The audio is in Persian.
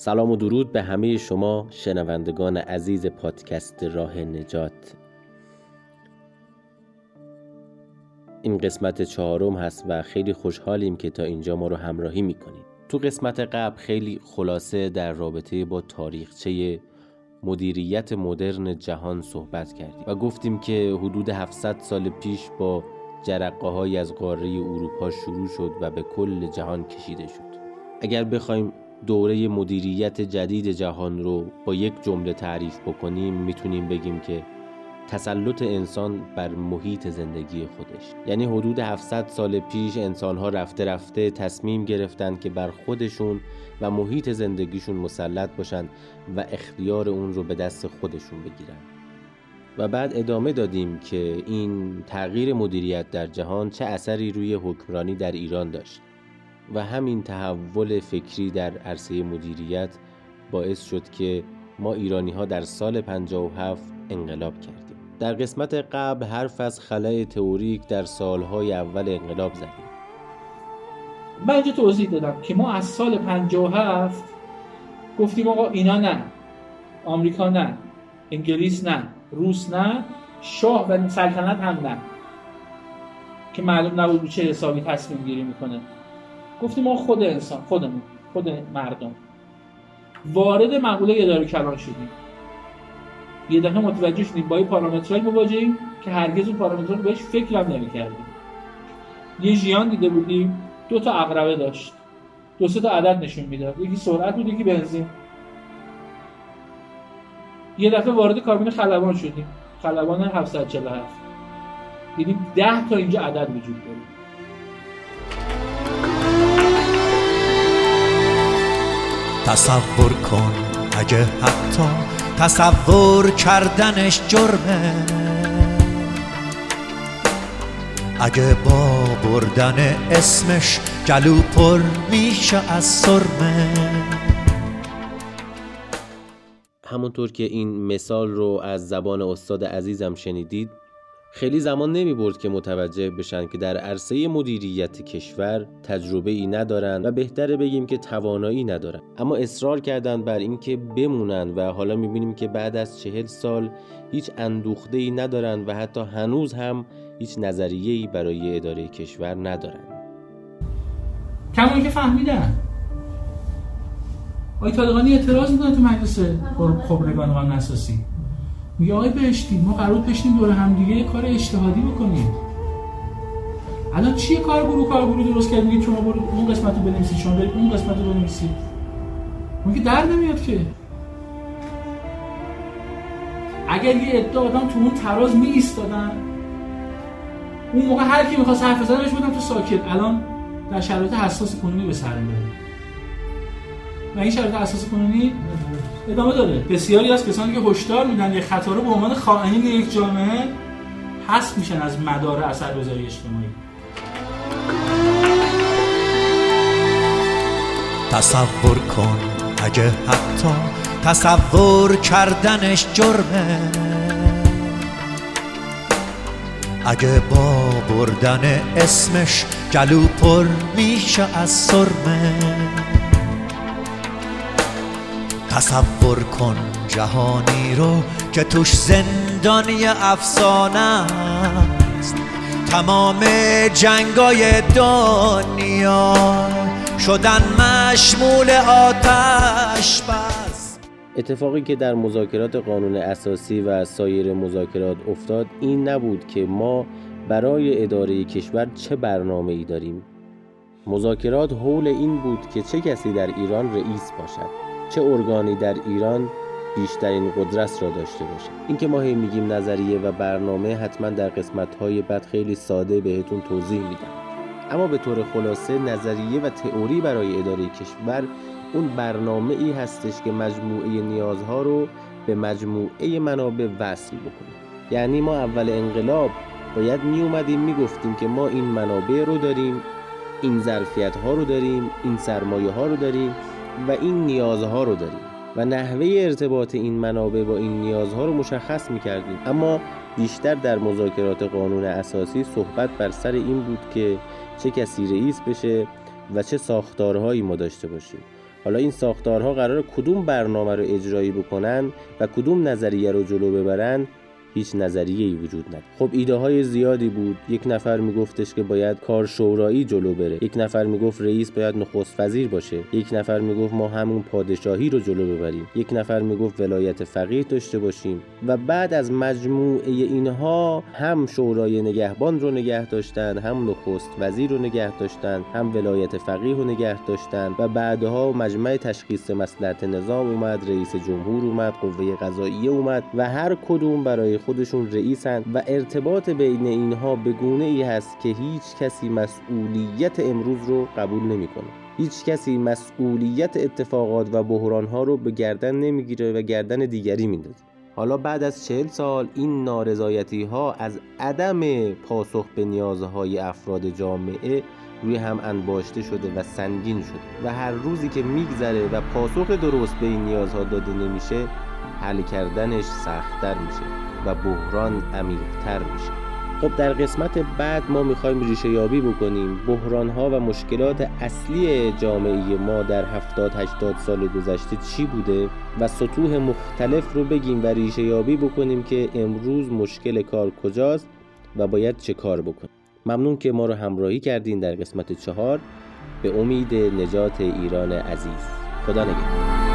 سلام و درود به همه شما شنوندگان عزیز پادکست راه نجات. این قسمت 4 هست و خیلی خوشحالیم که تا اینجا ما رو همراهی میکنید. تو قسمت قبل خیلی خلاصه در رابطه با تاریخچه مدیریت مدرن جهان صحبت کردیم و گفتیم که حدود 700 سال پیش با جرقه‌هایی از قاره اروپا شروع شد و به کل جهان کشیده شد. اگر بخوایم دوره مدیریت جدید جهان رو با یک جمله تعریف بکنیم، میتونیم بگیم که تسلط انسان بر محیط زندگی خودش. یعنی حدود 700 سال پیش انسان‌ها رفته رفته تصمیم گرفتن که بر خودشون و محیط زندگیشون مسلط باشن و اختیار اون رو به دست خودشون بگیرن. و بعد ادامه دادیم که این تغییر مدیریت در جهان چه اثری روی حکمرانی در ایران داشت و همین تحول فکری در عرصه مدیریت باعث شد که ما ایرانی‌ها در سال 57 انقلاب کردیم. در قسمت قبل حرف از خلاء تئوریک در سالهای اول انقلاب زدیم. من اینجا توضیح دادم که ما از سال 57 گفتیم آقا اینا نه، آمریکا نه، انگلیس نه، روس نه، شاه و سلطنت هم نه، که معلوم نبود رو چه حسابی تصمیم گیری میکنه. گفتیم ما خود انسان، خودمون، خود مردم وارد مقوله اداره کلان شدیم. یه دفعه متوجه شدیم با یه پارامترهایی مواجهیم که هرگز اون پارامترها رو بهش فکر هم نمی‌کردیم. یه ژیان دیده بودیم، 2 عقربه داشت، 2-3 عدد نشون میداد، یکی سرعت بود، یکی بنزین. یه دفعه وارد کابین خلبان شدیم، خلبان 747، دیدیم 10 تا اینجا عدد وجود داره. تصور کن اگه حتی تصور کردنش جرمه، اگه با بردن اسمش گلو پر میشه از سرمه. همونطور که این مثال رو از زبان استاد عزیزم شنیدید، خیلی زمان نمی برد که متوجه بشن که در عرصه مدیریت کشور تجربه ای ندارن و بهتره بگیم که توانایی ندارن، اما اصرار کردن بر این که بمونن و حالا میبینیم که بعد از 40 سال هیچ اندوخته ای ندارن و حتی هنوز هم هیچ نظریه ای برای اداره کشور ندارن. کمونی که فهمیدن. آقای طالقانی اعتراض میکنه تو مجلس خبرگان قانون اساسی، میگه آقای بهشتی ما قرار بشینیم دور هم دیگه یه کار اجتهادی بکنیم. الان چیه کارگروه درست کرد؟ میگه شما برو اون قسمت رو بنویسید، شما برید اون قسمت رو بنویسید. میگه در نمیاد که اگر یه عده آدم تو اون تراز می ایستادن، اون موقع هر کی میخواست حرف بزنه بهش بودن تو ساکت. الان در شرایط حساس کنونی به سر میبره و این شرایط حساس کنونی ادامه داره. بسیاری از کسانی که هشدار میدن یک خطا رو به عنوان خائنین یک جامعه حذف میشن از مدار اثرگذاری اجتماعی. تصور کن اگه حتی تصور کردنش جرمه، اگه با بردن اسمش گلو پر میشه از سرمه. تصور کن جهانی رو که توش زندانی افسانه است، تمام جنگای دنیا شدن مشمول آتش بس. اتفاقی که در مذاکرات قانون اساسی و سایر مذاکرات افتاد این نبود که ما برای اداره کشور چه برنامه‌ای داریم. مذاکرات حول این بود که چه کسی در ایران رئیس باشد، چه ارگانی در ایران بیشترین قدرت را داشته باشه. این که ما هی میگیم نظریه و برنامه، حتما در قسمت‌های بعد خیلی ساده بهتون توضیح میدم، اما به طور خلاصه نظریه و تئوری برای اداره کشور اون برنامه‌ای هستش که مجموعه نیازها رو به مجموعه منابع وصل بکنه. یعنی ما اول انقلاب باید میومدیم میگفتیم که ما این منابع رو داریم، این ظرفیت‌ها رو داریم، این سرمایه‌ها رو داریم و این نیازها رو داریم و نحوه ارتباط این منابع با این نیازها رو مشخص می‌کردیم. اما بیشتر در مذاکرات قانون اساسی صحبت بر سر این بود که چه کسی رئیس بشه و چه ساختارهایی ما داشته باشیم. حالا این ساختارها قراره کدوم برنامه رو اجرایی بکنن و کدوم نظریه رو جلو ببرن، هیچ نظریه‌ای وجود نداره. خب ایده های زیادی بود. یک نفر میگفتش که باید کار شورایی جلو بره، یک نفر میگفت رئیس باید نخست وزیر باشه، یک نفر میگفت ما همون پادشاهی رو جلو ببریم، یک نفر میگفت ولایت فقیه داشته باشیم. و بعد از مجموعه اینها هم شورای نگهبان رو نگه داشتن، هم نخست وزیر رو نگه داشتن، هم ولایت فقیه رو نگه داشتن و بعدها مجمع تشخیص مصلحت نظام اومد، رئیس جمهور اومد، قوه قضاییه اومد و هر کدوم برای خودشون رئیسن و ارتباط بین اینها به گونه ای هست که هیچ کسی مسئولیت امروز رو قبول نمیکنه. هیچ کسی مسئولیت اتفاقات و بحرانها رو به گردن نمیگیره و گردن دیگری میندازه. حالا بعد از 40 سال این نارضایتی ها از عدم پاسخ به نیازهای افراد جامعه روی هم انباشته شده و سنگین شده و هر روزی که میگذره و پاسخ درست به این نیازها داده نمیشه، حل کردنش سخت‌تر میشه و بحران عمیق‌تر میشه. خب در قسمت بعد ما میخوایم ریشه یابی بکنیم بحران‌ها و مشکلات اصلی جامعه ما در 70-80 سال گذشته چی بوده و سطوح مختلف رو بگیم و ریشه یابی بکنیم که امروز مشکل کار کجاست و باید چه کار بکنیم. ممنون که ما رو همراهی کردین در قسمت 4. به امید نجات ایران عزیز. خدا نگهدار.